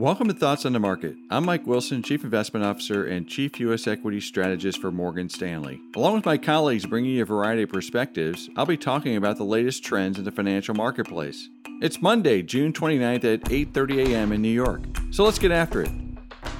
Welcome to Thoughts on the Market. I'm Mike Wilson, Chief Investment Officer and Chief U.S. Equity Strategist for Morgan Stanley. Along with my colleagues bringing you a variety of perspectives, I'll be talking about the latest trends in the financial marketplace. It's Monday, June 29th at 8:30 a.m. in New York, so let's get after it.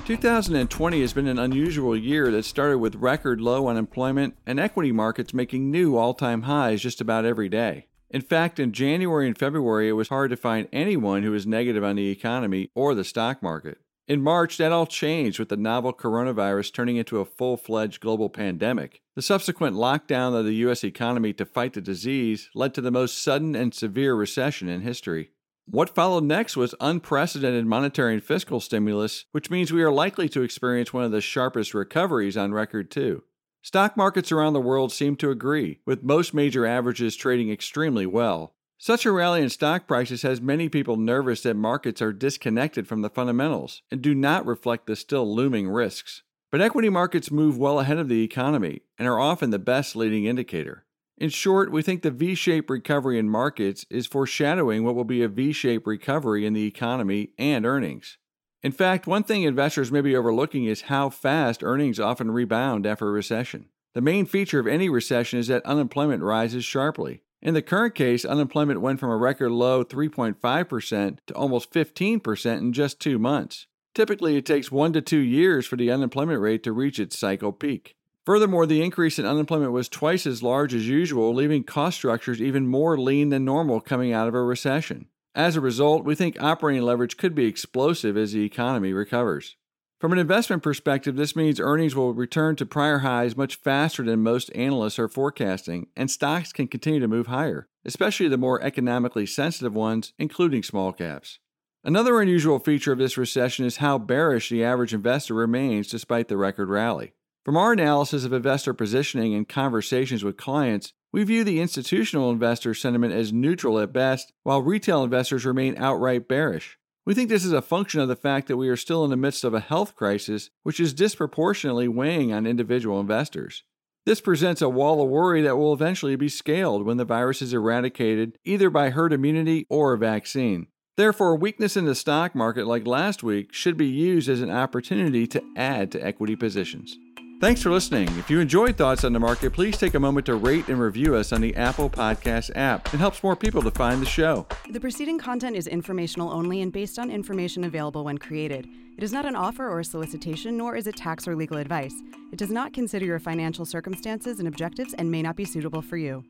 2020 has been an unusual year that started with record low unemployment and equity markets making new all-time highs just about every day. In fact, in January and February, it was hard to find anyone who was negative on the economy or the stock market. In March, that all changed with the novel coronavirus turning into a full-fledged global pandemic. The subsequent lockdown of the U.S. economy to fight the disease led to the most sudden and severe recession in history. What followed next was unprecedented monetary and fiscal stimulus, which means we are likely to experience one of the sharpest recoveries on record, too. Stock markets around the world seem to agree, with most major averages trading extremely well. Such a rally in stock prices has many people nervous that markets are disconnected from the fundamentals and do not reflect the still looming risks. But equity markets move well ahead of the economy and are often the best leading indicator. In short, we think the V-shaped recovery in markets is foreshadowing what will be a V-shaped recovery in the economy and earnings. In fact, one thing investors may be overlooking is how fast earnings often rebound after a recession. The main feature of any recession is that unemployment rises sharply. In the current case, unemployment went from a record low 3.5% to almost 15% in just 2 months. Typically, it takes 1 to 2 years for the unemployment rate to reach its cycle peak. Furthermore, the increase in unemployment was twice as large as usual, leaving cost structures even more lean than normal coming out of a recession. As a result, we think operating leverage could be explosive as the economy recovers. From an investment perspective, this means earnings will return to prior highs much faster than most analysts are forecasting, and stocks can continue to move higher, especially the more economically sensitive ones, including small caps. Another unusual feature of this recession is how bearish the average investor remains despite the record rally. From our analysis of investor positioning and conversations with clients, we view the institutional investor sentiment as neutral at best, while retail investors remain outright bearish. We think this is a function of the fact that we are still in the midst of a health crisis, which is disproportionately weighing on individual investors. This presents a wall of worry that will eventually be scaled when the virus is eradicated, either by herd immunity or a vaccine. Therefore, weakness in the stock market like last week should be used as an opportunity to add to equity positions. Thanks for listening. If you enjoyed Thoughts on the Market, please take a moment to rate and review us on the Apple Podcasts app. It helps more people to find the show. The preceding content is informational only and based on information available when created. It is not an offer or a solicitation, nor is it tax or legal advice. It does not consider your financial circumstances and objectives and may not be suitable for you.